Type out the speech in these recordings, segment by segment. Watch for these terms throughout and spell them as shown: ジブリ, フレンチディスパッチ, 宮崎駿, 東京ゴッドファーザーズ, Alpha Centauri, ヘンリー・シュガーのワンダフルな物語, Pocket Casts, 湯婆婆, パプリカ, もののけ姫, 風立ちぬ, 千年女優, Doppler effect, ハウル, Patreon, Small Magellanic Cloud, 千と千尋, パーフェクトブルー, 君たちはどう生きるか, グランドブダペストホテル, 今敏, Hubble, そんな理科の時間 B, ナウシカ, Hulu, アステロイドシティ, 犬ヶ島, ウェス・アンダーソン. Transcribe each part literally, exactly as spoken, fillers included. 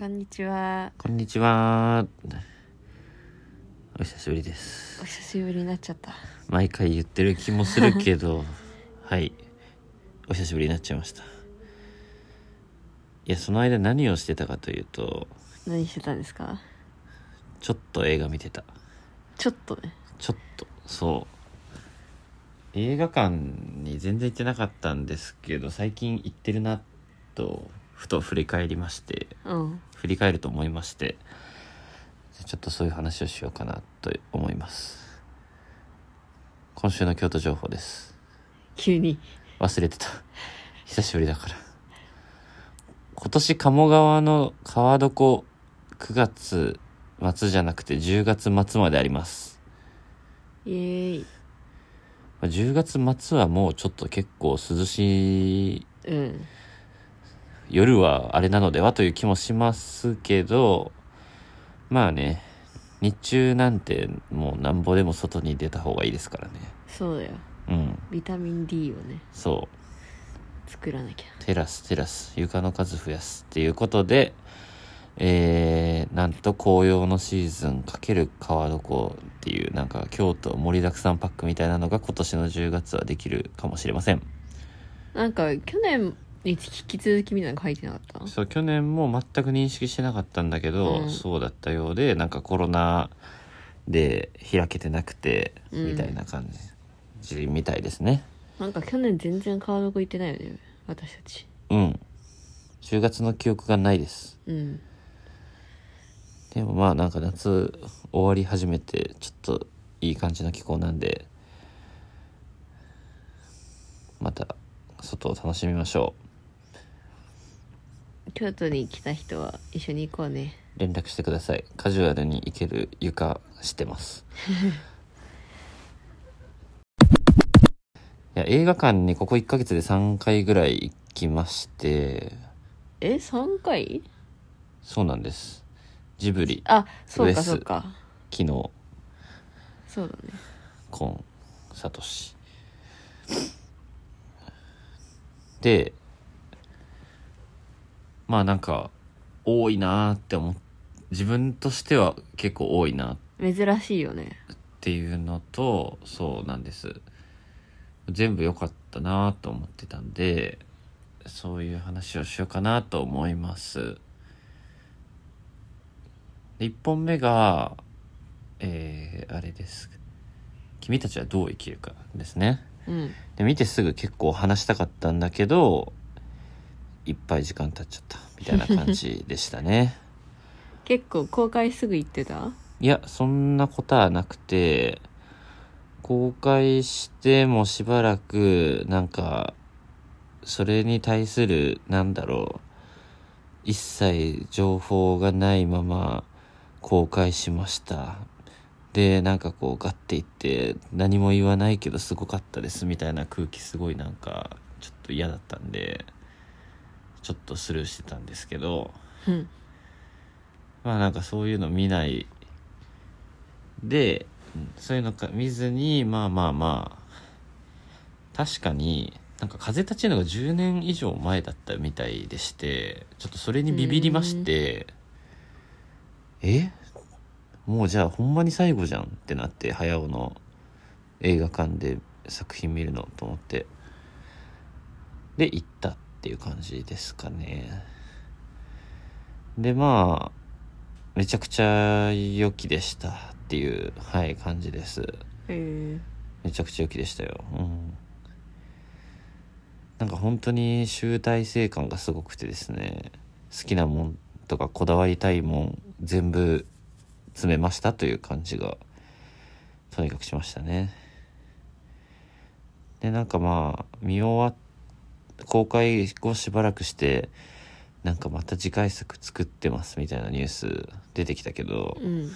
こんにちは。こんにちは。お久しぶりです。お久しぶりになっちゃった。毎回言ってる気もするけど、はい、お久しぶりになっちゃいました。いや、その間何をしてたかというと、何してたんですか？ちょっと映画見てた。ちょっとね。ちょっと、そう。映画館に全然行ってなかったんですけど、最近行ってるなと。ふと振り返りまして、うん、振り返ると思いまして、ちょっとそういう話をしようかなと思います。今週の京都情報です。急に忘れてた。久しぶりだから。今年鴨川の川床くがつ末じゃなくてじゅうがつ末まであります。イエーイ。じゅうがつ末はもうちょっと結構涼しい。うん。夜はあれなのではという気もしますけど、まあね、日中なんてもうなんぼでも外に出た方がいいですからね。そうだよ、うん、ビタミン D をね、そう作らなきゃ。テラステラス床の数増やすっていうことで、えー、なんと紅葉のシーズン×川床っていう、なんか京都盛りだくさんパックみたいなのが今年のじゅうがつはできるかもしれません。なんか去年引き続きみたいなの書いてなかった？そう、去年も全く認識してなかったんだけど、うん、そうだったようで、なんかコロナで開けてなくて、うん、みたいな感じみたいですね。なんか去年全然川床行ってないよね、私たち。うん。じゅうがつの記憶がないです。うん。でもまあなんか夏終わり始めてちょっといい感じの気候なんで、また外を楽しみましょう。京都に来た人は一緒に行こうね。連絡してください。カジュアルに行ける床してますいや、映画館にここいっかげつでさんかいぐらい行きまして。え、さんかい？そうなんです。ジブリ、あ、そうかそうか、昨日、そうだね、コンサトシで、まあなんか多いなーって思っ、自分としては結構多いな、珍しいよねっていうのと、そうなんです、全部良かったなーと思ってたんで、そういう話をしようかなと思います。で、いっぽんめがえー、あれです、君たちはどう生きるかですね、うん、で見てすぐ結構話したかったんだけど、いっぱい時間経っちゃったみたいな感じでしたね結構公開すぐ行ってた？いや、そんなことはなくて、公開してもしばらくなんかそれに対する、なんだろう、一切情報がないまま公開しましたで、なんかこうガッていって何も言わないけどすごかったですみたいな空気、すごいなんかちょっと嫌だったんでちょっとスルーしてたんですけど、うん、まあなんかそういうの見ないで、そういうのか見ずに、まあまあまあ確かになんか風立ちぬがじゅうねん以上前だったみたいでして、ちょっとそれにビビりまして、え、もうじゃあほんまに最後じゃんってなって、早尾の映画館で作品見るのと思って、で行ったっていう感じですかね。でまあめちゃくちゃ良きでしたっていう、はい、感じです。へー、めちゃくちゃ良きでしたよ、うん、なんか本当に集大成感がすごくてですね、好きなもんとかこだわりたいもん全部詰めましたという感じがとにかくしましたね。でなんかまあ見終わって公開後しばらくしてなんかまた次回作作ってますみたいなニュース出てきたけど、うん、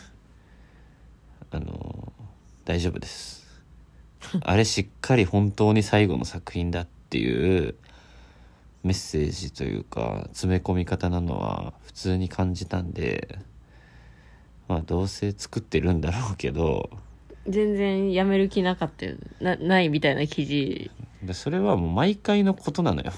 あの大丈夫ですあれしっかり本当に最後の作品だっていうメッセージというか詰め込み方なのは普通に感じたんで、まあどうせ作ってるんだろうけど全然やめる気なかったよ、 な, ないみたいな記事。それはもう毎回のことなのよ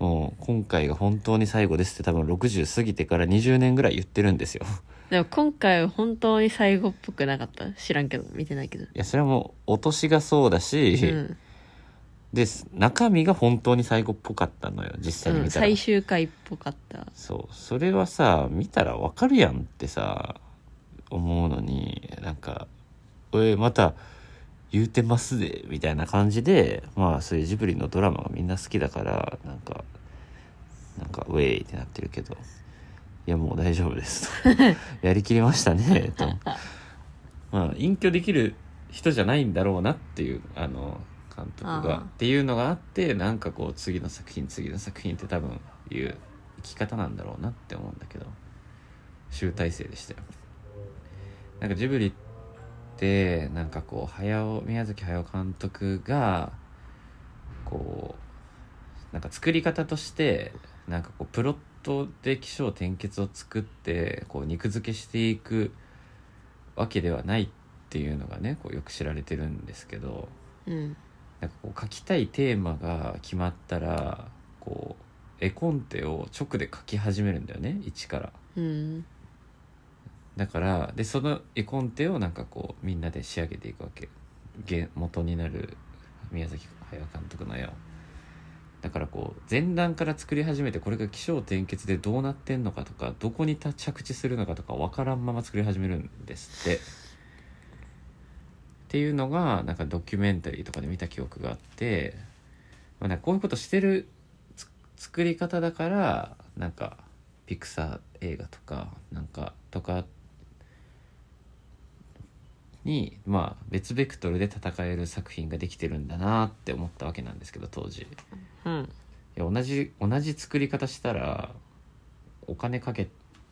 うん、今回が本当に最後ですって多分ろくじゅう過ぎてからにじゅうねんぐらい言ってるんですよ。でも今回は本当に最後っぽくなかった？知らんけど、見てないけど。いやそれはもう落としがそうだし、うん、で中身が本当に最後っぽかったのよ実際に見たら、うん、最終回っぽかった。そう、それはさ見たらわかるやんってさ思うのに、なんかえまた言うてますでみたいな感じで、まあそういうジブリのドラマがみんな好きだからなんかなんかウェイってなってるけど、いやもう大丈夫ですとやりきりましたねとまあ隠居できる人じゃないんだろうなっていうあの監督がっていうのがあって、なんかこう次の作品次の作品って多分いう生き方なんだろうなって思うんだけど、集大成でしたよ。なんかジブリでなんかこう早尾宮崎駿監督がこうなんか作り方としてなんかこうプロットで起承転結を作ってこう肉付けしていくわけではないっていうのがねこうよく知られてるんですけど、うん、なんかこう書きたいテーマが決まったらこう絵コンテを直で書き始めるんだよね一から。うん、だからでその絵コンテをなんかこうみんなで仕上げていくわけ、元になる宮崎駿監督の絵を。だからこう前段から作り始めてこれが起承転結でどうなってんのかとかどこに着地するのかとか分からんまま作り始めるんですってっていうのがなんかドキュメンタリーとかで見た記憶があって、まあ、なんかこういうことしてるつ作り方だからなんかピクサー映画とかなんかとかにまあ別ベクトルで戦える作品ができてるんだなって思ったわけなんですけど当時、うん、いや同じ同じ作り方したらお金かけ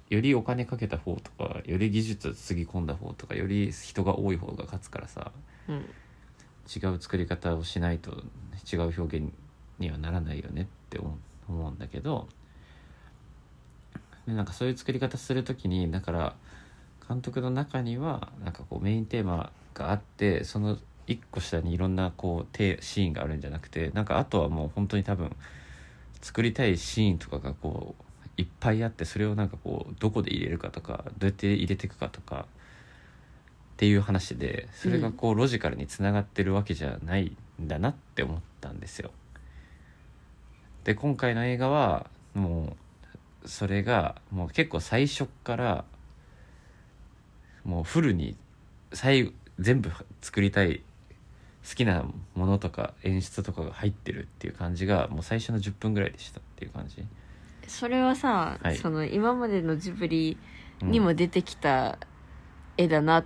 よりお金かけた方とかより技術をつぎ込んだ方とかより人が多い方が勝つからさ、うん、違う作り方をしないと違う表現にはならないよねって思うんだけど、でなんかそういう作り方するときにだから監督の中にはなんかこうメインテーマがあってその一個下にいろんなこうシーンがあるんじゃなくて、なんかあとはもう本当に多分作りたいシーンとかがこういっぱいあって、それをなんかこうどこで入れるかとかどうやって入れていくかとかっていう話で、それがこうロジカルにつながってるわけじゃないんだなって思ったんですよ。で今回の映画はもうそれがもう結構最初からもうフルに最全部作りたい好きなものとか演出とかが入ってるっていう感じがもう最初のじゅっぷんぐらいでしたっていう感じ。それはさ、はい、その今までのジブリにも出てきた絵だな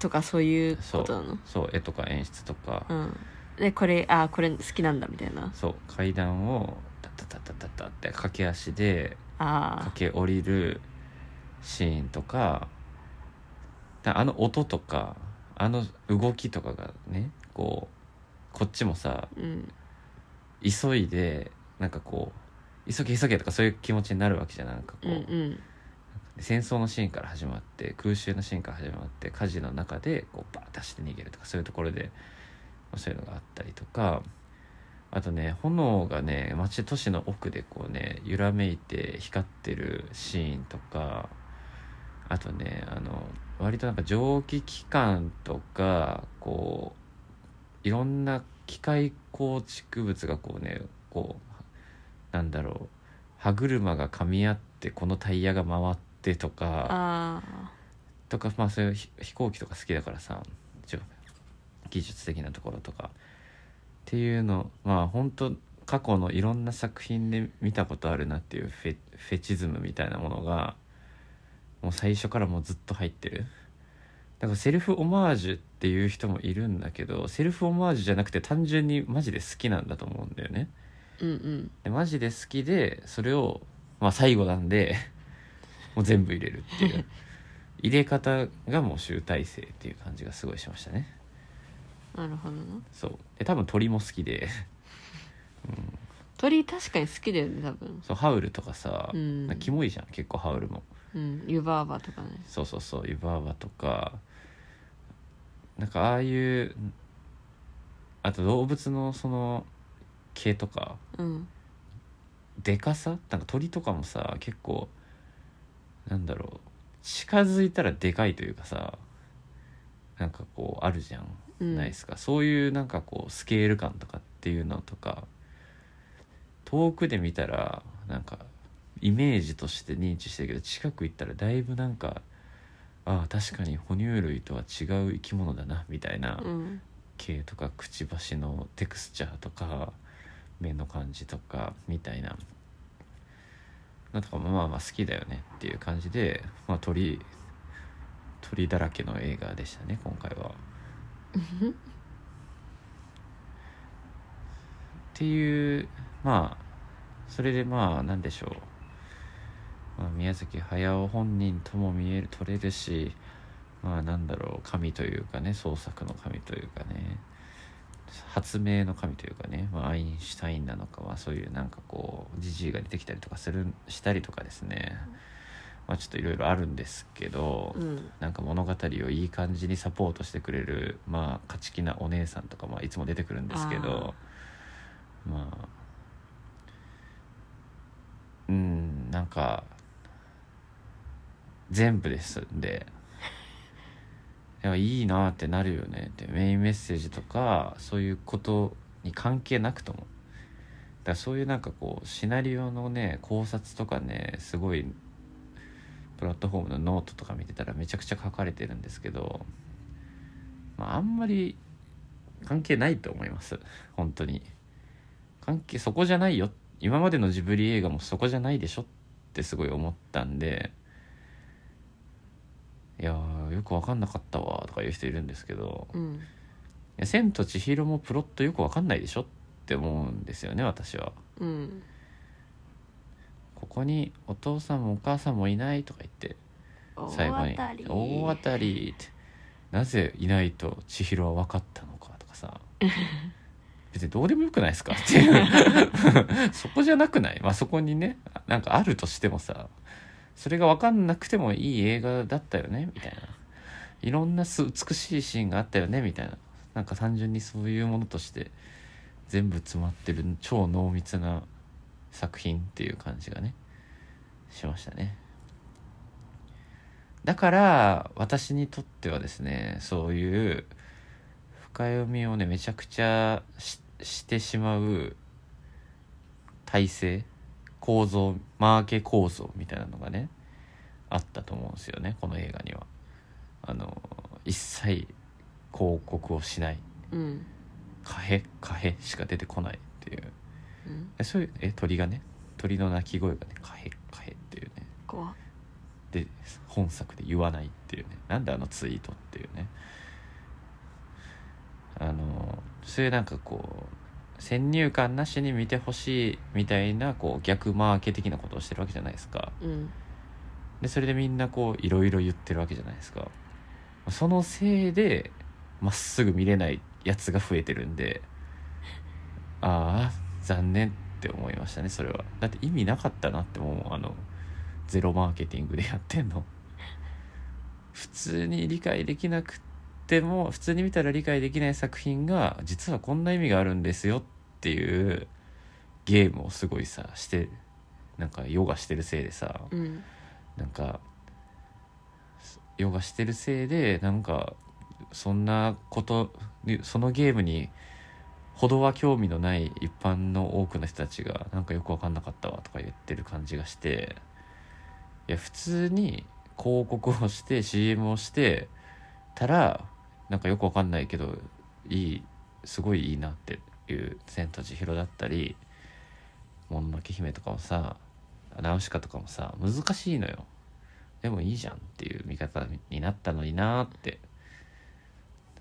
とか、うん、そういうことなの？そう、そう絵とか演出とか、うん、でこれあこれ好きなんだみたいな。そう階段をタタタタタタって駆け足で駆け下りるシーンとか。あの音とかあの動きとかがねこうこっちもさ、うん、急いでなんかこう急げ急げとかそういう気持ちになるわけじゃん。なんかこう、うんうん、戦争のシーンから始まって空襲のシーンから始まって火事の中でこうバーッとして逃げるとかそういうところでそういうのがあったりとか、あとね炎がね町都市の奥でこうね揺らめいて光ってるシーンとか、あとねあの割となんか蒸気機関とかこういろんな機械構築物がこうねこうなんだろう歯車が噛み合ってこのタイヤが回ってとかあとか、まあそういう飛行機とか好きだからさ技術的なところとかっていうの、まあ本当過去のいろんな作品で見たことあるなっていうフェ、フェチズムみたいなものがもう最初からもうずっと入ってる。だからセルフオマージュっていう人もいるんだけど、セルフオマージュじゃなくて単純にマジで好きなんだと思うんだよね、うんうん、でマジで好きでそれを、まあ、最後なんでもう全部入れるっていう入れ方がもう集大成っていう感じがすごいしましたね。なるほどな。そうで多分鳥も好きで、うん、鳥確かに好きだよね多分。そうハウルとかさ、うん、なんかキモいじゃん結構ハウルも、うん、湯婆婆とかね。そうそうそう湯婆婆とかなんかああいうあと動物のその毛とかでかさ、なんか鳥とかもさ結構なんだろう、近づいたらでかいというかさ、なんかこうあるじゃん、うん、ないですか、そういうなんかこうスケール感とかっていうのとか、遠くで見たらなんかイメージとして認知してるけど、近く行ったらだいぶなんか、ああ確かに哺乳類とは違う生き物だなみたいな、うん、毛とかくちばしのテクスチャーとか目の感じとかみたいななんとか、まあまあ好きだよねっていう感じで、まあ、鳥鳥だらけの映画でしたね今回はっていう、まあそれでまあ何でしょう、まあ、宮崎駿本人とも見える取れるし、まあなんだろう、神というかね、創作の神というかね、発明の神というかね、まあ、アインシュタインなのかはそういうなんかこうジジイが出てきたりとかするしたりとかですね、まあ、ちょっといろいろあるんですけど、うん、なんか物語をいい感じにサポートしてくれる、まあ勝ち気なお姉さんとか、まあいつも出てくるんですけど、あまあうんなんか全部ですんで。いいなってなるよねって、メインメッセージとかそういうことに関係なくとも、だからそういうなんかこうシナリオのね考察とかね、すごいプラットフォームのノートとか見てたらめちゃくちゃ書かれてるんですけど、まあ、あんまり関係ないと思います。本当に関係そこじゃないよ、今までのジブリ映画もそこじゃないでしょってすごい思ったんで、いやよく分かんなかったわとか言う人いるんですけど、うん、いや千と千尋もプロットよく分かんないでしょって思うんですよね私は、うん、ここにお父さんもお母さんもいないとか言って最後に大当たりって、なぜいないと千尋は分かったのかとかさ別にどうでもよくないですかっていうそこじゃなくない、まあ、そこにねなんかあるとしてもさ、それが分かんなくてもいい映画だったよねみたいな、いろんな美しいシーンがあったよねみたいな、なんか単純にそういうものとして全部詰まってる超濃密な作品っていう感じがねしましたね。だから私にとってはですね、そういう深読みをねめちゃくちゃ し, してしまう体制構造、マーケ構造みたいなのがねあったと思うんですよねこの映画には。あの一切広告をしない、うん、カヘカヘしか出てこないっていう、うん、そういうえ鳥がね、鳥の鳴き声がねカヘカヘっていうね、怖で本作で言わないっていうね、なんであのツイートっていうね、あのそういうなんかこう先入観なしに見てほしいみたいなこう逆マーケ的なことをしてるわけじゃないですか、うん、でそれでみんなこういろいろ言ってるわけじゃないですか。そのせいでまっすぐ見れないやつが増えてるんで、ああ残念って思いましたねそれは。だって意味なかったなって、もうあのゼロマーケティングでやってんの普通に理解できなくて、でも普通に見たら理解できない作品が実はこんな意味があるんですよっていうゲームをすごいさして、なんかヨガしてるせいでさ、うん、なんかヨガしてるせいでなんかそんなこと、そのゲームにほどは興味のない一般の多くの人たちがなんかよく分かんなかったわとか言ってる感じがして、いや普通に広告をして シーエム をしてたらなんかよくわかんないけどいい、すごいいいなっていう千と千尋だったりもののけ姫とかもさ、ナウシカとかもさ難しいのよ、でもいいじゃんっていう見方になったのになって、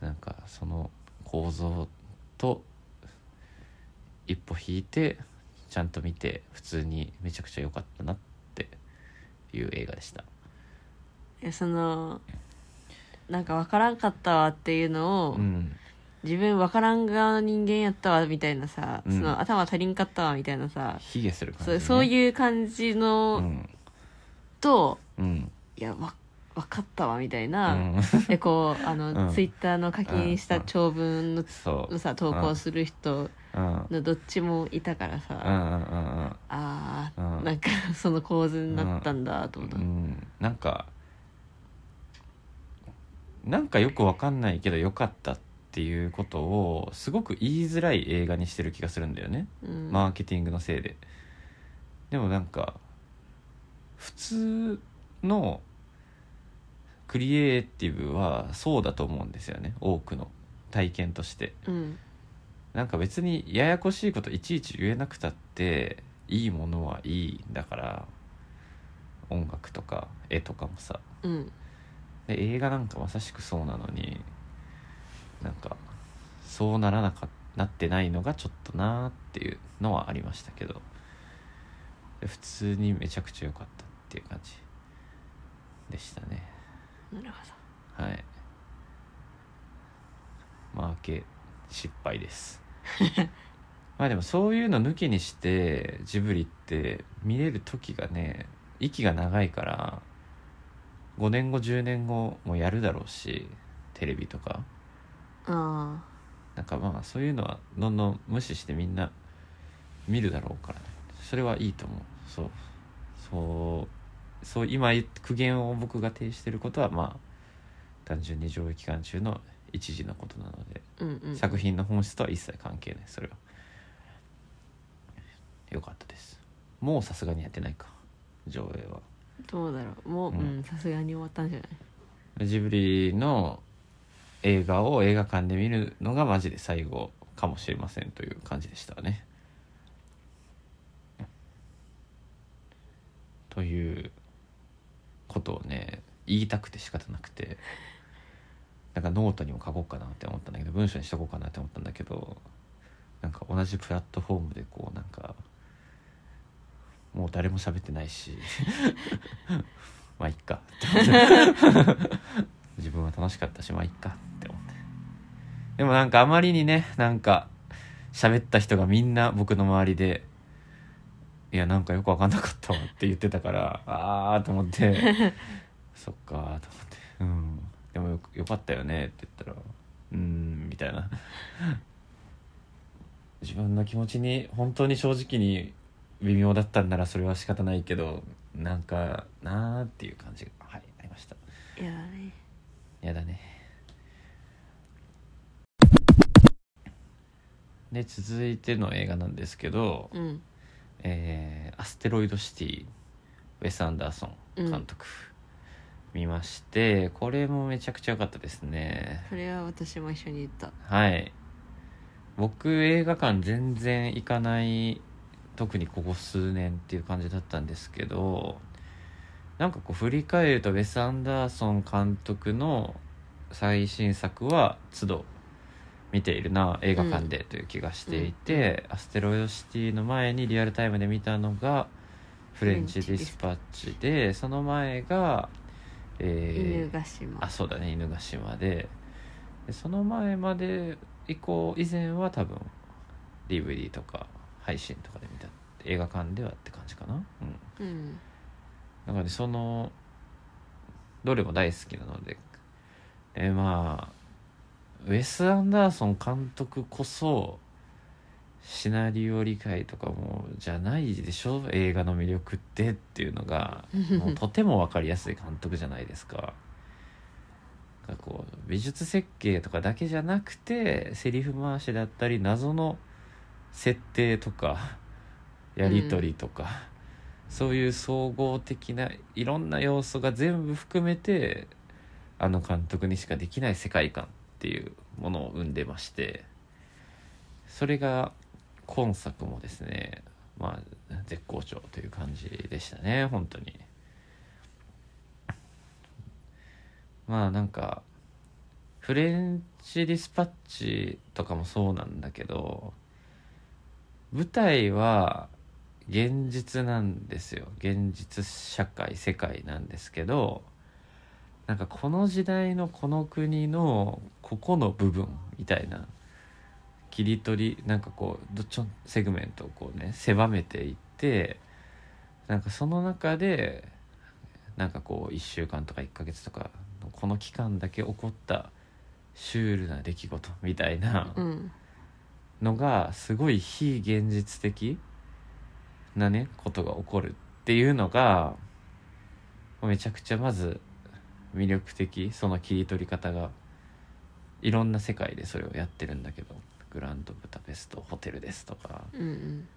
なんかその構造と一歩引いてちゃんと見て普通にめちゃくちゃ良かったなっていう映画でした。いやそのなんか分からんかったわっていうのを、うん、自分分からん側の人間やったわみたいなさ、うん、その頭足りんかったわみたいなさ、卑下する感じ、ね、そ, そういう感じの、うん、と、うん、いやわ分かったわみたいな、うん、でこうあの、うん、ツイッターの課金した長文 の,、うん、のさ投稿する人のどっちもいたからさ、うんうんうんうん、あー、うん、なんかその構図になったんだと思った、うんうん、なんかなんかよくわかんないけどよかったっていうことをすごく言いづらい映画にしてる気がするんだよね、うん、マーケティングのせいで。でもなんか普通のクリエイティブはそうだと思うんですよね、多くの体験として、うん、なんか別にややこしいこといちいち言えなくたっていいものはいいんだから、音楽とか絵とかもさ、うん、で映画なんかまさしくそうなのに、なんかそうならなかなってないのがちょっとなーっていうのはありましたけど、普通にめちゃくちゃ良かったっていう感じでしたね。なるほど、はい、マーケ失敗ですまあでもそういうの抜きにしてジブリって見れる時がね、息が長いからごねんごじゅうねんごもやるだろうし、テレビとか、あ、なんかまあそういうのはどんどん無視してみんな見るだろうからね、それはいいと思う。そうそうそう、今苦言を僕が呈していることはまあ単純に上映期間中の一時のことなので、うんうん、作品の本質とは一切関係ない。それは良かったです。もうさすがにやってないか、上映はどうだろう、もうさすがに終わったんじゃない。ジブリの映画を映画館で見るのがマジで最後かもしれませんという感じでしたね。ということをね言いたくて仕方なくて、なんかノートにも書こうかなって思ったんだけど、文章にしとこうかなって思ったんだけど、なんか同じプラットフォームでこうなんかもう誰も喋ってないしまあいっか自分は楽しかったしまあいっかって思って。でもなんかあまりにね、なんか喋った人がみんな僕の周りで、いやなんかよく分かんなかったわって言ってたからああと思ってそっかと思って、うん、でも よ, よかったよねって言ったらうーんみたいな自分の気持ちに本当に正直に微妙だったんならそれは仕方ないけど、なんかなーっていう感じが、はい、ありました。いやだね、いやだね。で続いての映画なんですけど、うん、えー、アステロイドシティ、ウェス・アンダーソン監督、うん、見まして、これもめちゃくちゃ良かったですね。これは私も一緒に行った。はい、僕映画館全然行かない、特にここ数年っていう感じだったんですけど、なんかこう振り返るとウェス・アンダーソン監督の最新作は都度見ているな、映画館でという気がしていて、うん、アステロイドシティの前にリアルタイムで見たのがフレンチディスパッチで、その前が、えー、犬ヶ島、あ、そうだね、犬ヶ島 で, でその前まで以降以前は多分 ディーブイディー とか配信とかで見た、映画館ではって感じかな、うん、うん、だから、ね、そのどれも大好きなので、でまあウェス・アンダーソン監督こそシナリオ理解とかもじゃないでしょ、映画の魅力ってっていうのがもうとても分かりやすい監督じゃないですかなんかこう美術設計とかだけじゃなくて、セリフ回しだったり謎の設定とかやり取りとか、うん、そういう総合的ないろんな要素が全部含めてあの監督にしかできない世界観っていうものを生んでまして、それが今作もですね、まあ絶好調という感じでしたね。本当にまあなんかフレンチディスパッチとかもそうなんだけど、舞台は現実なんですよ、現実社会世界なんですけど、なんかこの時代のこの国のここの部分みたいな切り取り、なんかこうどっちのセグメントをこうね狭めていって、なんかその中でなんかこういっしゅうかんとかいっかげつとかのこの期間だけ起こったシュールな出来事みたいなのがすごい非現実的なねことが起こるっていうのがめちゃくちゃまず魅力的。その切り取り方がいろんな世界でそれをやってるんだけど、グランドブダペストホテルですとか、うんうん、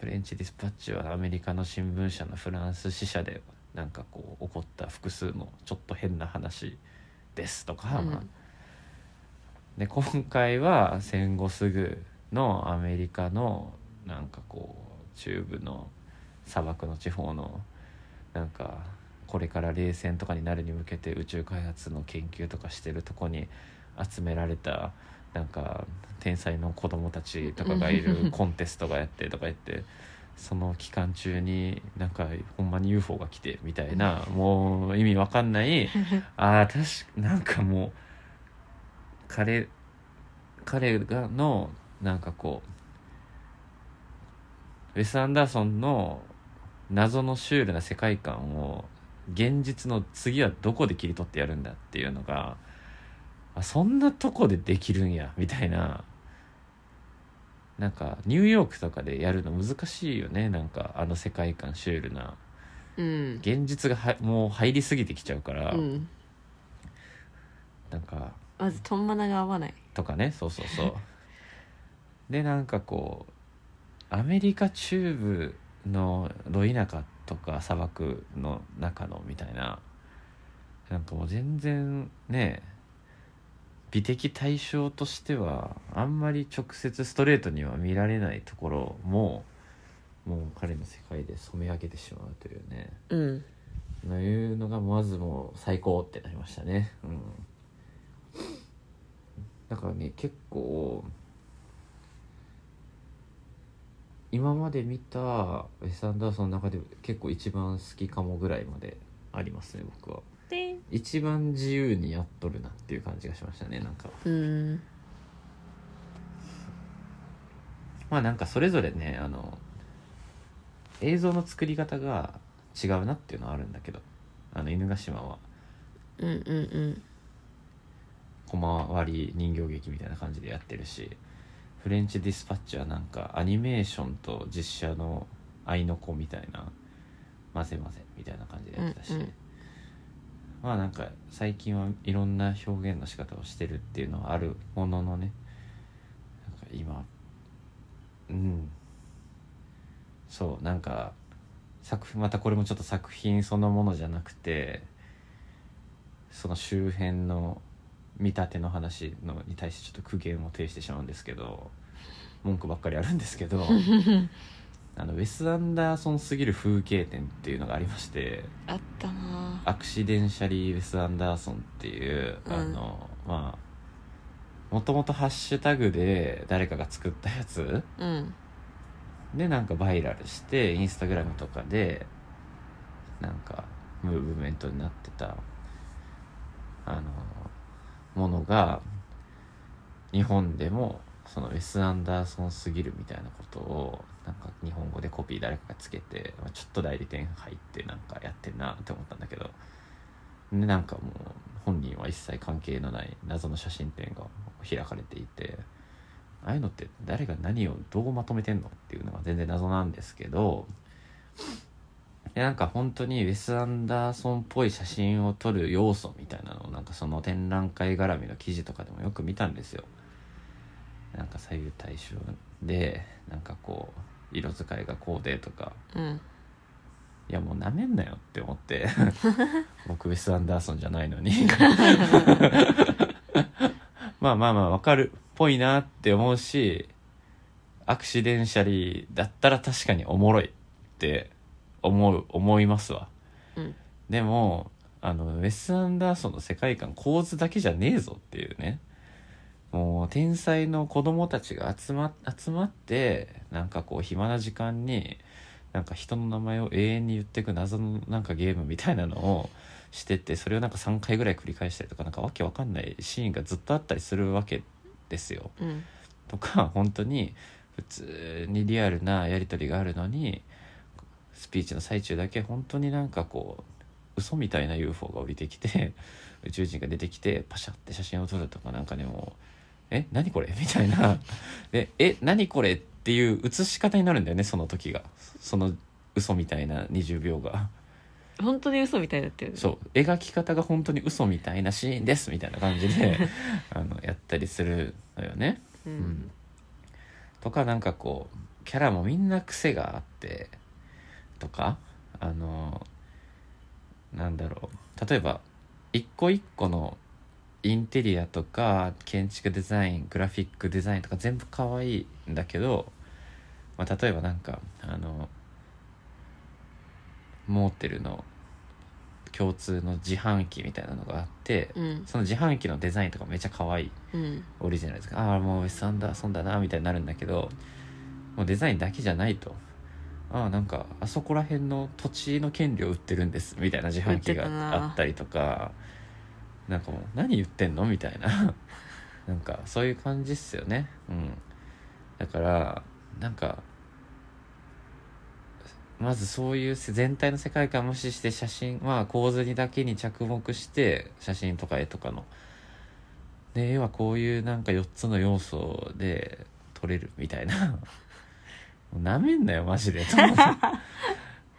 フレンチディスパッチはアメリカの新聞社のフランス支社でなんかこう起こった複数のちょっと変な話ですとか、うんまあ、で今回は戦後すぐのアメリカのなんかこう中部の砂漠の地方のなんかこれから冷戦とかになるに向けて宇宙開発の研究とかしてるとこに集められたなんか天才の子供たちとかがいるコンテストがやってとか言ってその期間中になんかほんまに ユーフォー が来てみたいな、もう意味わかんない、あー確かなんかもう彼彼がのなんかこうウェス・アンダーソンの謎のシュールな世界観を現実の次はどこで切り取ってやるんだっていうのが、あそんなとこでできるんやみたいな。なんかニューヨークとかでやるの難しいよね、なんかあの世界観シュールな、うん、現実がはもう入りすぎてきちゃうから、うん、なんかまずトンマナが合わないとかね、そうそうそうでなんかこうアメリカ中部のど田舎とか砂漠の中のみたいな、なんかもう全然ね美的対象としてはあんまり直接ストレートには見られないところももう彼の世界で染め上げてしまうというね、うん、というのがまずもう最高ってなりましたね、うん、だからね結構今まで見たウェス・アンダーソンの中で結構一番好きかもぐらいまでありますね僕は。一番自由にやっとるなっていう感じがしましたね。なんかうーんまあなんかそれぞれねあの映像の作り方が違うなっていうのはあるんだけど、あの犬ヶ島はうんうんうん小回り人形劇みたいな感じでやってるし、フレンチディスパッチはなんかアニメーションと実写の愛の子みたいな混ぜ混ぜみたいな感じでやってたし、うんうんまあなんか最近はいろんな表現の仕方をしてるっていうのはあるもののね、なんか今うんそうなんか作またこれもちょっと作品そのものじゃなくてその周辺の見立ての話のに対してちょっと苦言を呈してしまうんですけど、文句ばっかりあるんですけどあのウェス・アンダーソンすぎる風景展っていうのがありまして、あったなアクシデンシャリー・ウェス・アンダーソンっていう、うん、あのまあもともとハッシュタグで誰かが作ったやつ、うん、でなんかバイラルしてインスタグラムとかでなんかムーブメントになってたあのものが日本でもそのウェス・アンダーソンすぎるみたいなことをなんか日本語でコピー誰かがつけてちょっと代理店入ってなんかやってんなって思ったんだけど、でなんかもう本人は一切関係のない謎の写真展が開かれていて、ああいうのって誰が何をどうまとめてんのっていうのが全然謎なんですけど、でなんか本当にウェス・アンダーソンっぽい写真を撮る要素みたいなのをなんかその展覧会絡みの記事とかでもよく見たんですよ。なんか左右対称でなんかこう色使いがこうでとか、うん、いやもうなめんなよって思って僕ウェス・アンダーソンじゃないのにまあまあまあわかるっぽいなって思うし、アクシデンシャリーだったら確かにおもろいって思う思いますわ、うん、でもあのウェス・アンダーソンの世界観構図だけじゃねえぞっていうね、もう天才の子供たちが集ま、集まってなんかこう暇な時間になんか人の名前を永遠に言っていく謎のなんかゲームみたいなのをしてて、それをなんかさんかいぐらい繰り返したりとかなんかわけわかんないシーンがずっとあったりするわけですよ、うん、とか本当に普通にリアルなやり取りがあるのにスピーチの最中だけ本当になんかこう嘘みたいな ユーフォー が降りてきて宇宙人が出てきてパシャって写真を撮るとかなんかね、もうえ何これみたいなでえ何これっていう映し方になるんだよね、その時が。その嘘みたいなにじゅうびょうが本当に嘘みたいになってる、ね、そう、描き方が本当に嘘みたいなシーンですみたいな感じであのやったりするのよね、うんうん、とかなんかこうキャラもみんな癖があってとか、あのなんだろう、例えば一個一個のインテリアとか建築デザイン、グラフィックデザインとか全部可愛いんだけど、まあ、例えばなんかあのモーテルの共通の自販機みたいなのがあって、うん、その自販機のデザインとかめちゃ可愛い、うん、オリジナルですから、ああもうウェス・アンダーソンだなみたいになるんだけど、もうデザインだけじゃないと、ああなんかあそこら辺の土地の権利を売ってるんですみたいな自販機があったりとか、なんかもう何言ってんのみたいななんかそういう感じっすよね、うん、だからなんかまずそういう全体の世界観を無視して写真は、まあ、構図にだけに着目して写真とか絵とかので絵はこういうなんかよっつの要素で撮れるみたいななめんなよマジで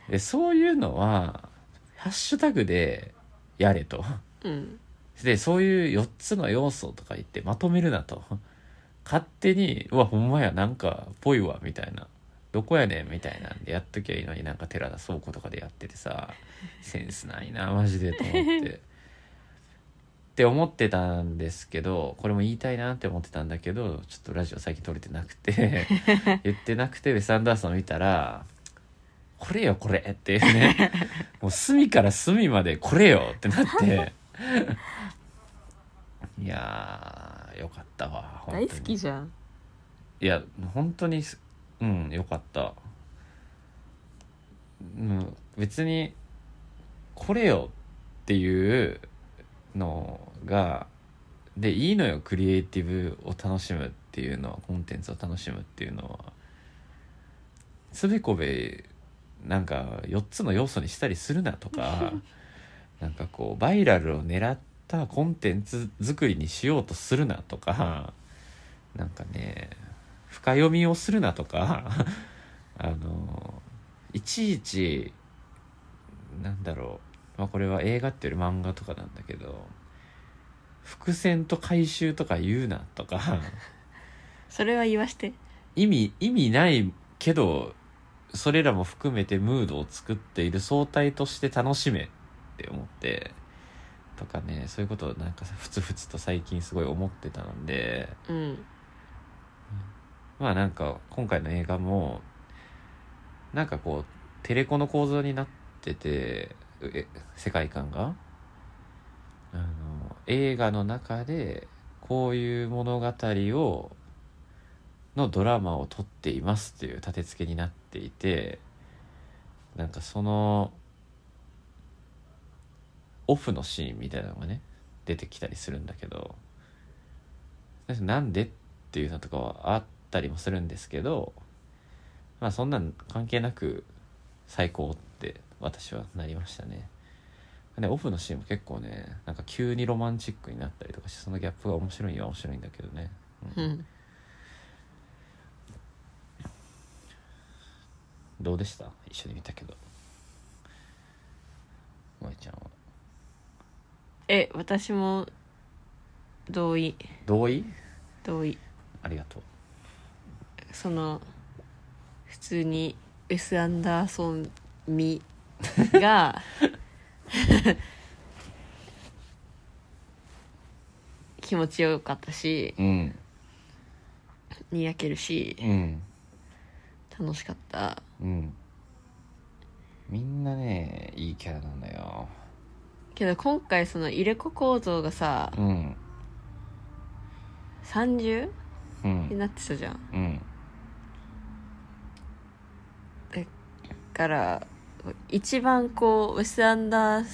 でそういうのはハッシュタグでやれと、うん、でそういうよっつの要素とか言ってまとめるなと、勝手にうわほんまやなんかぽいわみたいな、どこやねんみたいなんでやっときゃいいのに、なんか寺田倉庫とかでやっててさ、センスないなマジでと思ってって思ってたんですけど、これも言いたいなって思ってたんだけどちょっとラジオ最近撮れてなくて言ってなくて、ウェス・アンダーソン見たらこれよこれっていうねもう隅から隅までこれよってなっていやーよかったわ本当に、大好きじゃん。いや本当にうんよかった、うん、別にこれよっていうのがでいいのよ、クリエイティブを楽しむっていうのは、コンテンツを楽しむっていうのはつべこべなんかよっつの要素にしたりするなとかなんかこうバイラルを狙ったコンテンツ作りにしようとするなとか、なんかね深読みをするなとかあのいちいちなんだろう、まあ、これは映画っていうより漫画とかなんだけど、伏線と回収とか言うなとかそれは言わして意味、意味ないけどそれらも含めてムードを作っている総体として楽しめって思ってとかね、そういうことをなんかふつふつと最近すごい思ってたので、うんまあなんか今回の映画もなんかこうテレコの構造になってて、え世界観があの映画の中でこういう物語をのドラマを撮っていますっていう立て付けになっていて、なんかそのオフのシーンみたいなのがね出てきたりするんだけど、なんでっていうのとかはあってたりもするんですけど、まあそんなん関係なく最高って私はなりましたね。でオフのシーンも結構ねなんか急にロマンチックになったりとかして、そのギャップが面白いは面白いんだけどね、うんうん、どうでした？一緒に見たけど萌ちゃんは。え私も同意同意同意ありがとう。その普通にウェス・アンダーソン味が気持ちよかったし、うん、にやけるし、うん、楽しかった、うん、みんなねいいキャラなんだよ。けど今回その入れ子構造がさ、うん、さんじゅう、うん、になってたじゃん、うん、から一番こうウェス・アンダー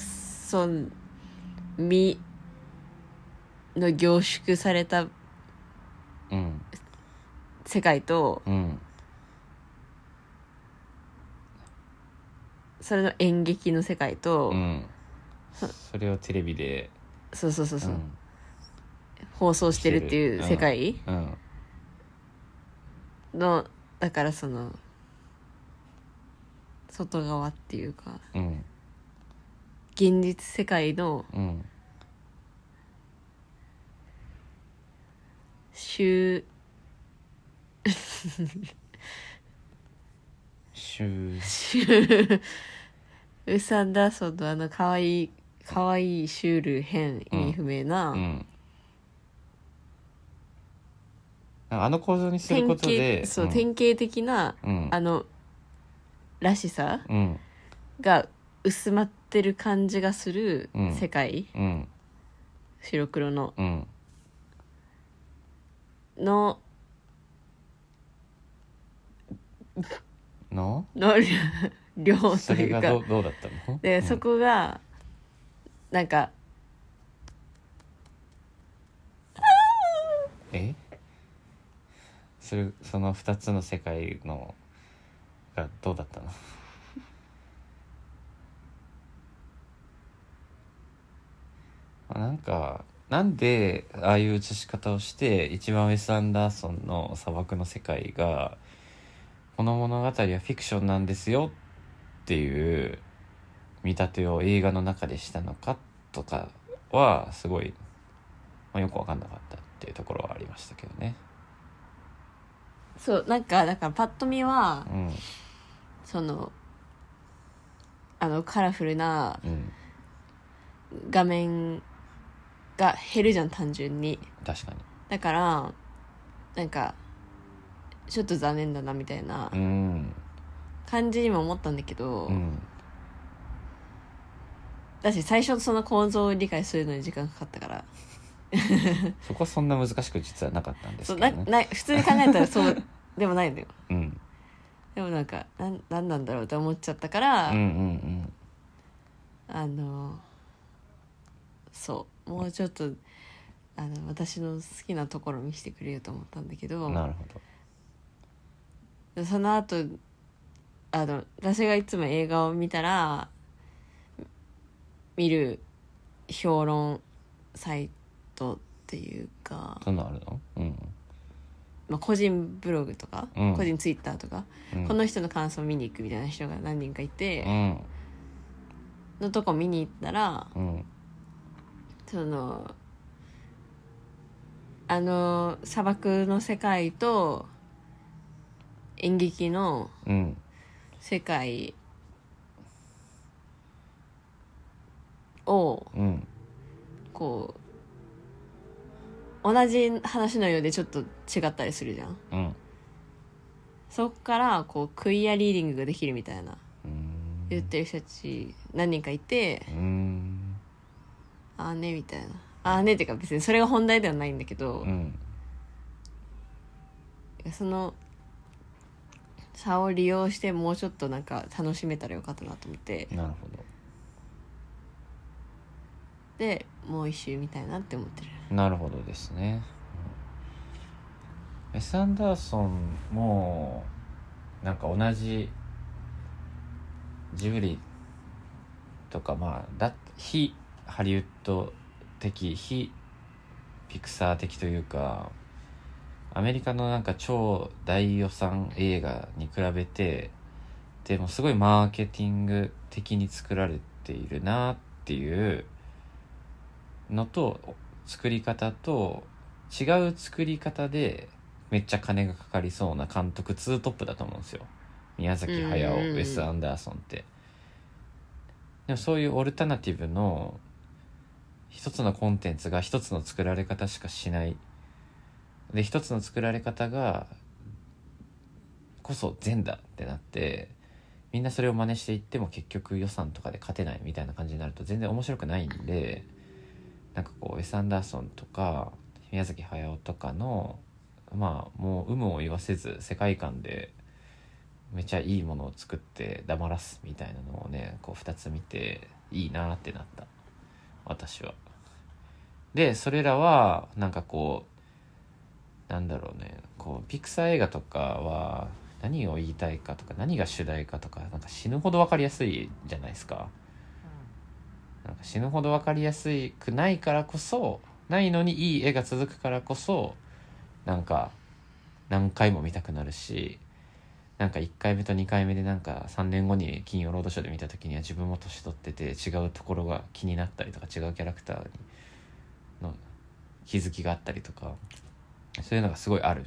ソン味の凝縮された世界と、うんうん、それの演劇の世界と、うん、それをテレビでそうそうそうそう、うん、放送してるっていう世界、うんうん、のだからその外側っていうか、うん、現実世界の修、うん、修ウサンダーソンのあの可愛い可愛いシュール変意味不明な、うんうん、あの構造にすることでそう、うん、典型的な、うん、あのらしさ、うん、が薄まってる感じがする世界、うんうん、白黒の、うん、ののの量というか、それがどう、どうだったの？で、うん、そこがなんかえそれそのふたつの世界のがどうだったの？なんかなんでああいう映し方をして一番ウェス・アンダーソンの砂漠の世界がこの物語はフィクションなんですよっていう見立てを映画の中でしたのかとかはすごい、まあ、よく分かんなかったっていうところはありましたけどね。そうなんかだからパッと見は、うん、そのあのカラフルな画面が減るじゃん単純に。確かに。だからなんかちょっと残念だなみたいな感じにも思ったんだけど、うん、だし最初その構造を理解するのに時間かかったからそこはそんな難しく実はなかったんですけど、ね、そうなな普通に考えたらそうでもないんだよ、うん、でもなんか何 な, なんだろうって思っちゃったから、うんうんうん、あのそうもうちょっとあの私の好きなところ見せてくれよと思ったんだけど。なるほど。その後あの私がいつも映画を見たら見る評論サイトっていうかそんなあるの、うんまあ、個人ブログとか、うん、個人ツイッターとか、うん、この人の感想を見に行くみたいな人が何人かいて、うん、のとこ見に行ったら、うん、そのあの砂漠の世界と演劇の世界を、うん、こう同じ話のようでちょっと違ったりするじゃん、うん、そっからこうクイアリーディングができるみたいな言ってる人たち何人かいて、うーんあーねみたいな、あーねっていうか別にそれが本題ではないんだけど、うん、その差を利用してもうちょっとなんか楽しめたらよかったなと思って。なるほど。でもう一周みたいなって思ってる。なるほどですね。ウェス・アンダーソンもなんか同じジブリとかまあだ非ハリウッド的非ピクサー的というかアメリカのなんか超大予算映画に比べてでもすごいマーケティング的に作られているなっていうのと作り方と違う作り方でめっちゃ金がかかりそうな監督ツートップだと思うんですよ。宮崎駿、ウェス・アンダーソンって。でもそういうオルタナティブの一つのコンテンツが一つの作られ方しかしないで一つの作られ方がこそ善だってなってみんなそれを真似していっても結局予算とかで勝てないみたいな感じになると全然面白くないんで、なんかこうウェス・アンダーソンとか宮崎駿とかのまあもう有無を言わせず世界観でめちゃいいものを作って黙らすみたいなのをねこうふたつ見ていいなってなった私は。でそれらはなんかこうなんだろうねこうピクサー映画とかは何を言いたいかとか何が主題かとかなんか死ぬほど分かりやすいじゃないですか。なんか死ぬほど分かりやすくないからこそないのにいい絵が続くからこそなんか何回も見たくなるし、なんかいっかいめとにかいめでなんかさんねんごに金曜ロードショーで見た時には自分も年取ってて違うところが気になったりとか、違うキャラクターの気づきがあったりとか、そういうのがすごいある。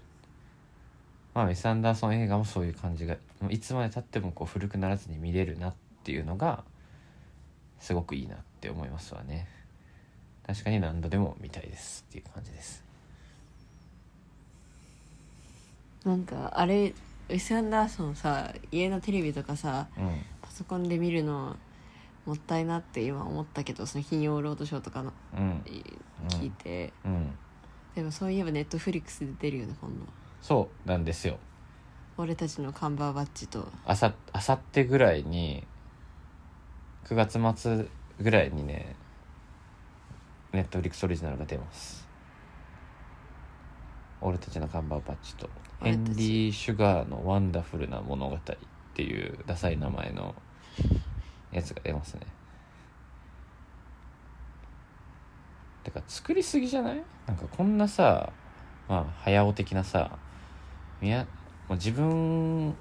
まあウェス・アンダーソン映画もそういう感じがいつまで経ってもこう古くならずに見れるなっていうのがすごくいいなって思いますわね。確かに何度でも見たいですっていう感じです。なんかあれウェス・アンダーソンさ、家のテレビとかさ、うん、パソコンで見るのもったいなって今思ったけど、その金曜ロードショーとかの、うん、聞いて、うんうん、でもそういえばネットフリックスで出るよね今度。そうなんですよ。俺たちのカンバーバッチとあさってぐらいにくがつまつぐらいにね、ネットフリックスオリジナルが出ます。俺たちのカンバーバッチとヘンリー・シュガーのワンダフルな物語っていうダサい名前のやつが出ますね。てか作りすぎじゃない？なんかこんなさ、まあ早尾的なさ、いやもう自分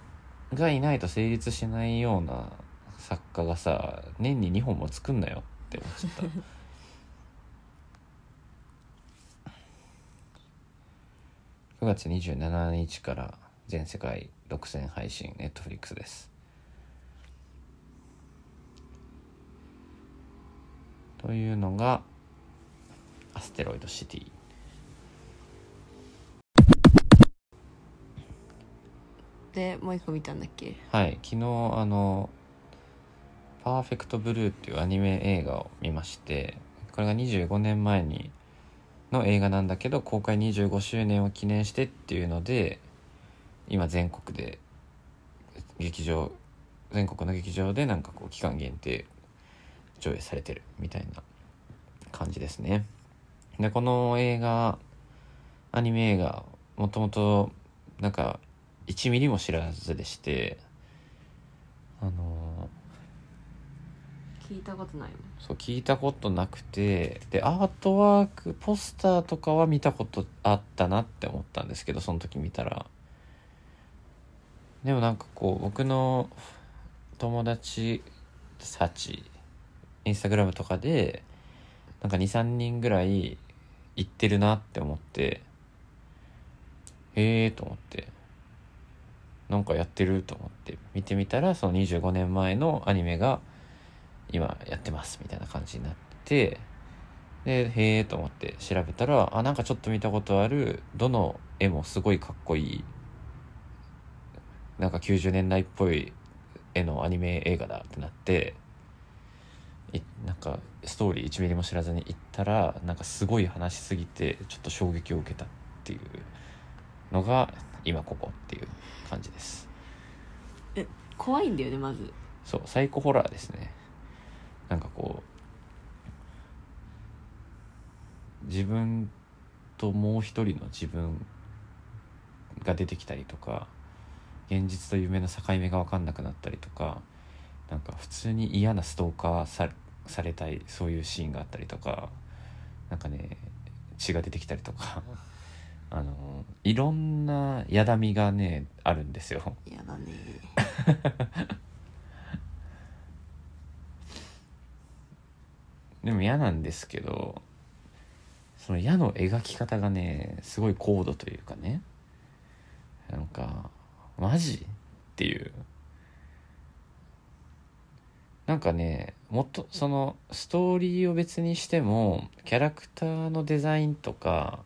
がいないと成立しないような作家がさ、年ににほんも作んなよって思っちゃったくがつにじゅうしちにちから全世界独占配信、ネットフリックスです。というのがアステロイドシティ。でもう一個見たんだっけ。はい、昨日あのパーフェクトブルーっていうアニメ映画を見まして、これがにじゅうごねんまえにの映画なんだけど、公開にじゅうごしゅうねんを記念してっていうので今全国で劇場、全国の劇場でなんかこう期間限定上映されてるみたいな感じですね。でこの映画、アニメ映画、もともとなんかいちミリも知らずでして、あの聞いたことないもん。そう、聞いたことなくて、でアートワーク、ポスターとかは見たことあったなって思ったんですけど、その時見たら、でもなんかこう僕の友達たちインスタグラムとかでなんか にさんにんぐらい行ってるなって思って、へえと思って、なんかやってると思って見てみたら、そのにじゅうごねんまえのアニメが今やってますみたいな感じになって、でへーと思って調べたら、あなんかちょっと見たことある、どの絵もすごいかっこいい、なんかきゅうじゅうねんだいっぽい絵のアニメ映画だってなって、いなんかストーリーいちミリも知らずに行ったら、なんかすごい話しすぎてちょっと衝撃を受けたっていうのが今ここっていう感じです。え怖いんだよねまず。そう、サイコホラーですね。なんかこう自分ともう一人の自分が出てきたりとか、現実と夢の境目が分かんなくなったりとか、なんか普通に嫌なストーカーさ、されたい、そういうシーンがあったりとか、なんかね血が出てきたりとかあのいろんなやだみがねあるんですよ。やだねでも嫌なんですけど、その矢の描き方がねすごい高度というかね、なんかマジっていう、なんかね、もっとそのストーリーを別にしてもキャラクターのデザインとか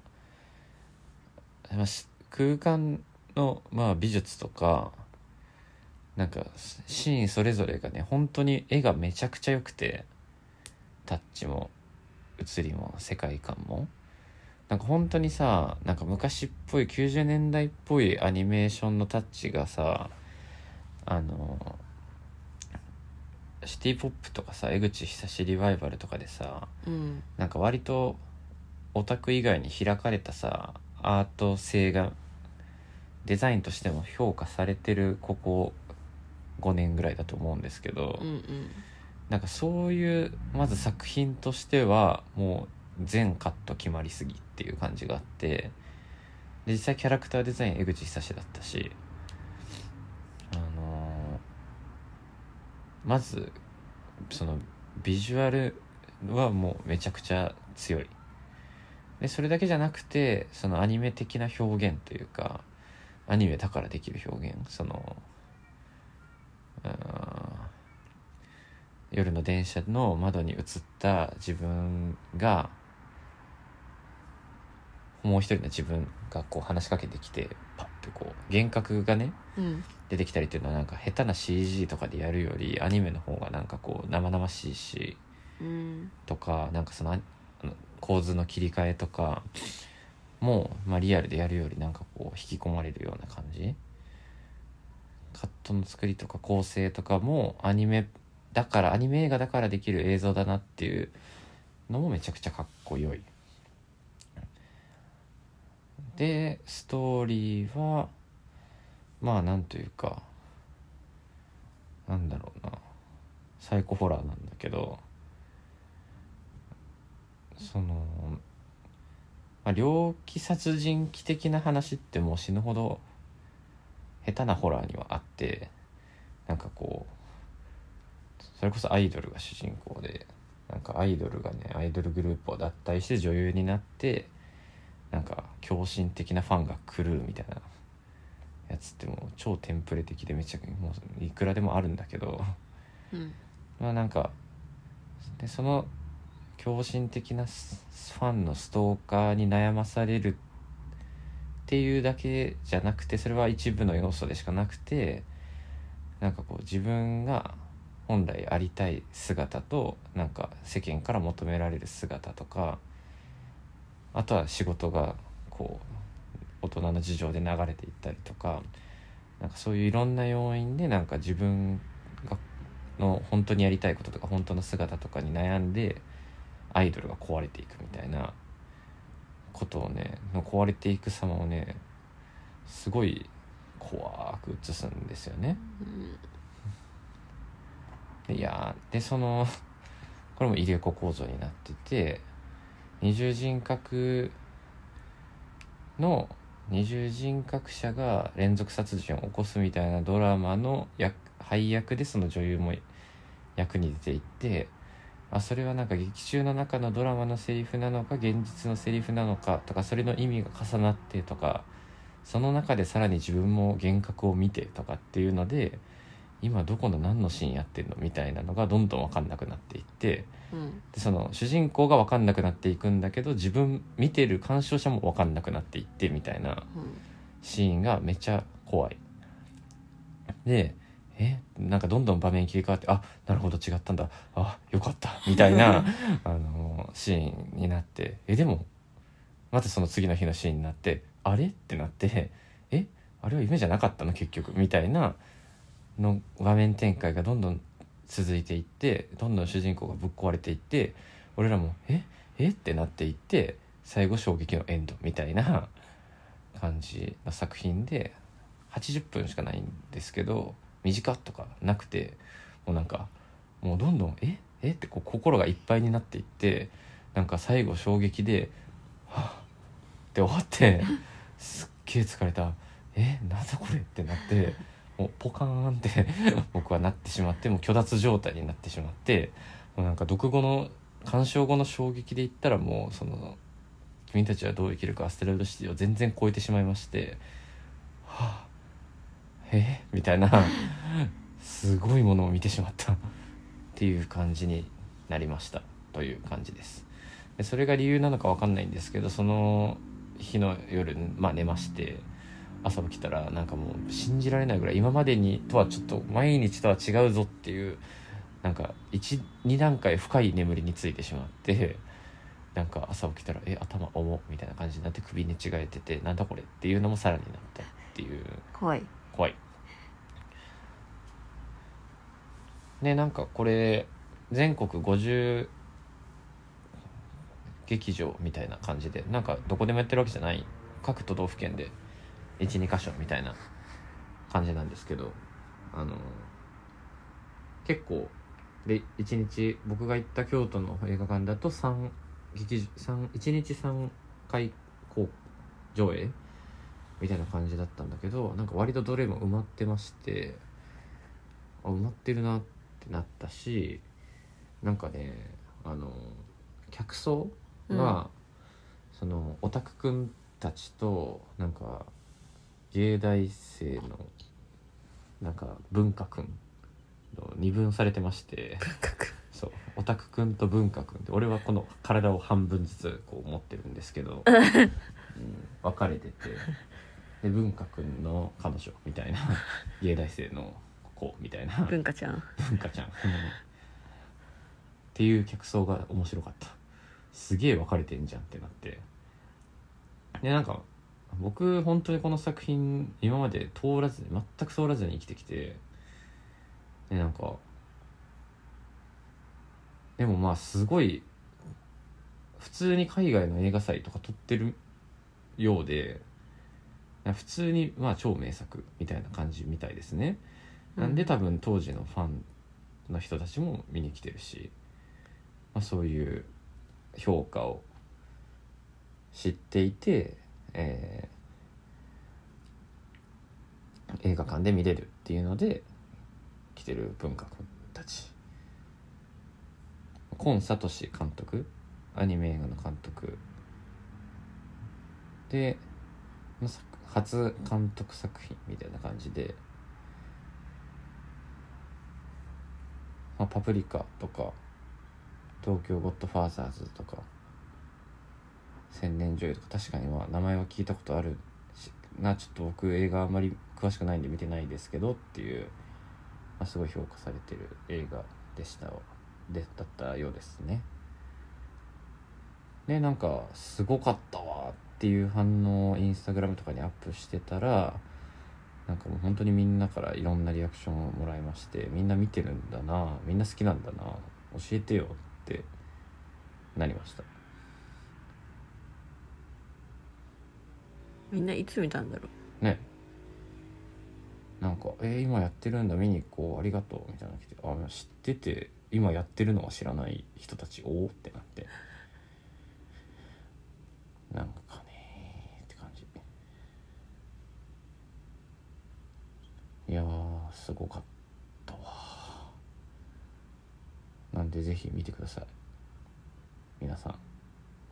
空間のまあ美術とか、なんかシーンそれぞれがね本当に絵がめちゃくちゃ良くて、タッチも写りも世界観もなんか本当にさ、なんか昔っぽいきゅうじゅうねんだいっぽいアニメーションのタッチがさ、あのシティポップとかさ、江口久志リバイバルとかでさ、うん、なんか割とオタク以外に開かれたさ、アート性がデザインとしても評価されてるここごねんぐらいだと思うんですけど、うんうん、なんかそういうまず作品としてはもう全カット決まりすぎっていう感じがあって、で実際キャラクターデザイン江口久志だったし、あのー、まずそのビジュアルはもうめちゃくちゃ強い。でそれだけじゃなくて、そのアニメ的な表現というか、アニメだからできる表現、その夜の電車の窓に映った自分がもう一人の自分がこう話しかけてきて、パッてこう幻覚がね、うん、出てきたりっていうのは、なんか下手な シージー とかでやるよりアニメの方がなんかこう生々しいし、うん、とか、なんかその構図の切り替えとかもう、まあ、リアルでやるよりなんかこう引き込まれるような感じ、カットの作りとか構成とかもアニメだから、アニメ映画だからできる映像だなっていうのもめちゃくちゃかっこよい。でストーリーはまあなんというか、なんだろうな、サイコホラーなんだけど、その、まあ、猟奇殺人鬼的な話ってもう死ぬほど下手なホラーにはあって、なんかこうそれこそアイドルが主人公で、なんかアイドルがね、アイドルグループを脱退して女優になって、なんか狂信的なファンが狂うみたいなやつってもう超テンプレ的で、めちゃくちゃもういくらでもあるんだけど、うん、まあなんかでその狂信的なファンのストーカーに悩まされるっていうだけじゃなくて、それは一部の要素でしかなくて、なんかこう自分が本来ありたい姿と、なんか世間から求められる姿とか、あとは仕事がこう大人の事情で流れていったりとか、なんかそういういろんな要因で、なんか自分がの本当にやりたいこととか本当の姿とかに悩んでアイドルが壊れていくみたいなことをね、壊れていく様をね、すごい怖く映すんですよね。でいやでそのこれも入れ子構造になってて、二重人格の二重人格者が連続殺人を起こすみたいなドラマの役配役でその女優も役に出ていって、あそれはなんか劇中の中のドラマのセリフなのか現実のセリフなのかとか、それの意味が重なってとか、その中でさらに自分も幻覚を見てとかっていうので、今どこの何のシーンやってんのみたいなのがどんどん分かんなくなっていって、うん、でその主人公が分かんなくなっていくんだけど、自分見てる鑑賞者も分かんなくなっていってみたいなシーンがめちゃ怖い。でえなんかどんどん場面切り替わって、あなるほど違ったんだ、あよかったみたいなあのシーンになって、えでもまたその次の日のシーンになって、あれってなって、えあれは夢じゃなかったの結局みたいなの場面展開がどんどん続いていって、どんどん主人公がぶっ壊れていって、俺らもええってなっていって、最後衝撃のエンドみたいな感じの作品で、はちじゅっぷんしかないんですけど短とかなくて、もうなんかもうどんどんええってこう心がいっぱいになっていって、なんか最後衝撃ではぁって終わって、すっげえ疲れた、えなんだこれってなって、もうポカーンって僕はなってしまって、もう虚脱状態になってしまって、もうなんか読後の鑑賞後の衝撃で言ったら、もうその君たちはどう生きるかアステロイドシティを全然超えてしまいまして、はぁえみたいなすごいものを見てしまったっていう感じになりましたという感じです。でそれが理由なのか分かんないんですけど、その日の夜、まあ、寝まして、朝起きたらなんかもう信じられないぐらい、今までにとはちょっと毎日とは違うぞっていう、なんか いち,に 段階深い眠りについてしまって、なんか朝起きたらえ頭重みたいな感じになって、首に違えてて、なんだこれっていうのもさらになったっていう、怖い怖いね。なんかこれ全国ごじゅう劇場みたいな感じで、なんかどこでもやってるわけじゃない、各都道府県で いち,に 箇所みたいな感じなんですけど、あの結構でいちにち、僕が行った京都の映画館だと 3, 劇場いちにちさんかいこう上映みたいな感じだったんだけど、なんか割とどれも埋まってまして、あ埋まってるなってなったし、なんかねあの客層が、うん、そのオタクくんたちとなんか芸大生のなんか文化くんの二分されてまして、文化くんそうオタクくんと文化くんって、俺はこの体を半分ずつこう持ってるんですけど、うん、分かれてて、で文化くんの彼女みたいな芸大生の子みたいな文化ちゃん文化ちゃんっていう客層が面白かった。すげえ分かれてんじゃんってなって、でなんか僕本当にこの作品今まで通らずに全く通らずに生きてきて、でなんかでもまあすごい普通に海外の映画祭とか撮ってるようで、普通にまあ超名作みたいな感じみたいですね、うん、なんで多分当時のファンの人たちも見に来てるし、まあ、そういう評価を知っていて、えー、映画館で見れるっていうので来てる文化君たち。今聡監督、アニメ映画の監督で初監督作品みたいな感じで、まあ、パプリカとか東京ゴッドファーザーズとか千年女優とか、確かにまあ名前は聞いたことあるしな、ちょっと僕映画あんまり詳しくないんで見てないですけどっていう、まあ、すごい評価されてる映画でしたでだったようですね。でなんかすごかったわっていう反応をインスタグラムとかにアップしてたら、なんかもう本当にみんなからいろんなリアクションをもらいまして、みんな見てるんだな、みんな好きなんだな、教えてよってなりました。みんないつ見たんだろうね。なんかえー、今やってるんだ、見に行こう、ありがとうみたいなの来て、あ知ってて今やってるのは知らない人たち、おーってなって、なんかねーって感じ。いやーすごかったわ。なんでぜひ見てください皆さん、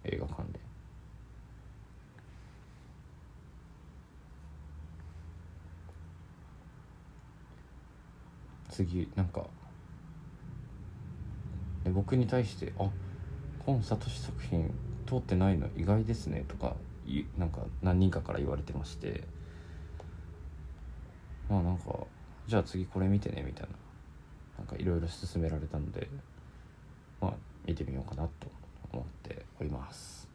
映画館で。次なんかで僕に対して「あ今聡作品通ってないの意外ですね」とかなんか何人かから言われてまして、まあなんか「じゃあ次これ見てね」みたいな、なんかいろいろ勧められたので、まあ見てみようかなと思っております。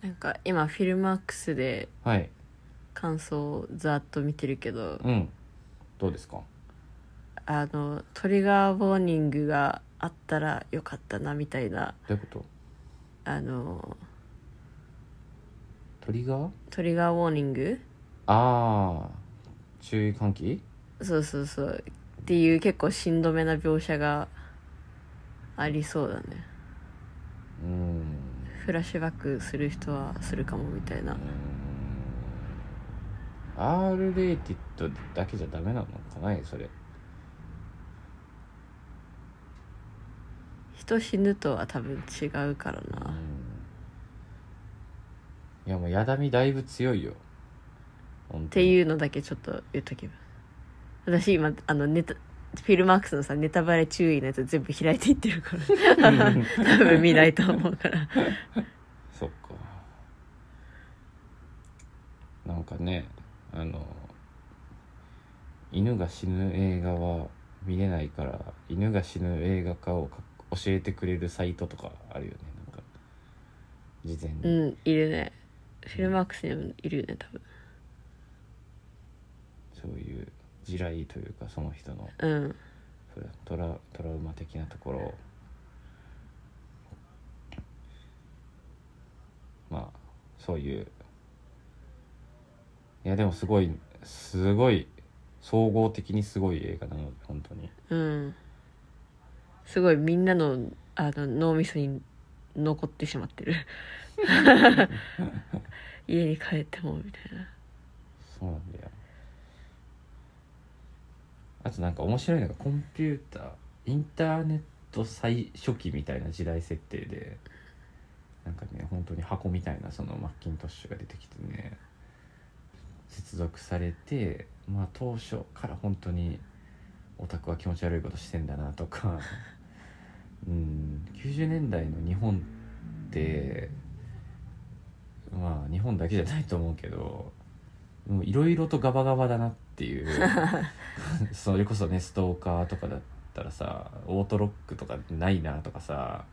なんか今フィルマックスで感想をざっと見てるけど、はい、うん、どうですか？あのトリガーボーニングがあったらよかったなみたいな。どういうこと？あのトリガー？トリガーボーニング？ああ注意喚起？そうそうそうっていう結構しんどめな描写がありそうだね。うーんフラッシュバックする人はするかもみたいな。うーん R レーティッドだけじゃダメなのかないそれ。人死ぬとは多分違うからな、うん、いやもうやだみだいぶ強いよっていうのだけちょっと言っときます。私今あのネタフィルマークスのさネタバレ注意のやつ全部開いていってるから多分見ないと思うからそっかなんかねあの犬が死ぬ映画は見れないから犬が死ぬ映画化をか教えてくれるサイトとかあるよね。なんか事前にうんいるねフィルマークスにもいるよね多分、そういう地雷というかその人の、うん、トラ、トラウマ的なところをまあそういう、いやでもすごいすごい総合的にすごい映画なので本当に、うんすごいみんなの、あの脳みそに残ってしまってる家に帰ってもみたいな。そうなんだよ。あとなんか面白いのがコンピューターインターネット最初期みたいな時代設定で、なんかね本当に箱みたいなそのマッキントッシュが出てきてね、接続されて、まあ当初から本当にオタクは気持ち悪いことしてんだなとかうん、きゅうじゅうねんだいの日本ってまあ日本だけじゃないと思うけど、いろいろとガバガバだなっていうそれこそねストーカーとかだったらさ、オートロックとかないなとかさ、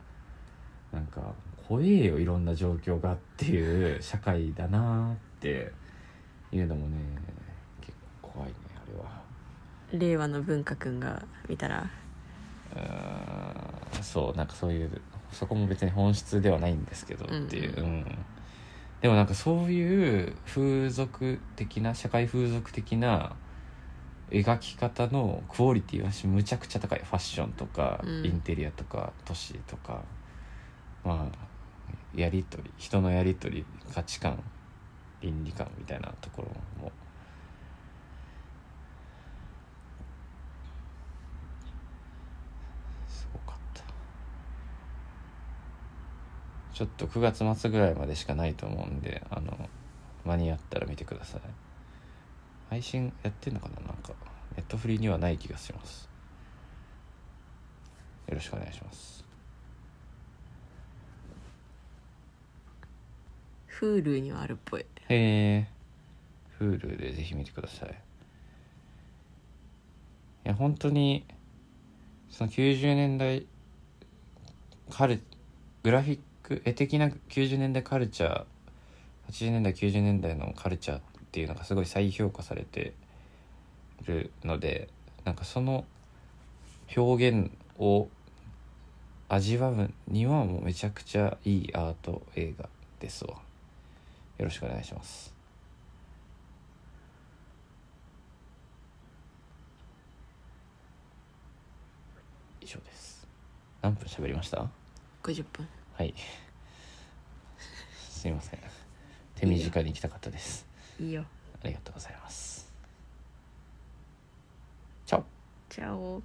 なんか怖えよいろんな状況がっていう社会だなっていうのもね結構怖いね。あれは令和の文化くんが見たら、あ、そうなんかそういう、そこも別に本質ではないんですけどっていう、うんうん、でもなんかそういう風俗的な社会風俗的な描き方のクオリティはむちゃくちゃ高い。ファッションとか、うん、インテリアとか都市とか、まあやり取り、人のやり取り、価値観、倫理観みたいなところもすごかった。ちょっとくがつまつぐらいまでしかないと思うんで、あの間に合ったら見てください。配信やってんのかな、なんかネットフリにはない気がします。よろしくお願いします。Hulu にはあるっぽい。へー、 Hulu でぜひ見てください。いや本当にそのきゅうじゅうねんだいカルグラフィック絵的なきゅうじゅうねんだいカルチャー、はちじゅうねんだいきゅうじゅうねんだいのカルチャーっていうのがすごい再評価されてるので、なんかその表現を味わうにはもうめちゃくちゃいいアート映画ですわ。よろしくお願いします。以上です。何分喋りました？ごじゅっぷん。はいすいません、手短に行きたかったです。いいよ、ありがとうございます。チャオチャオ。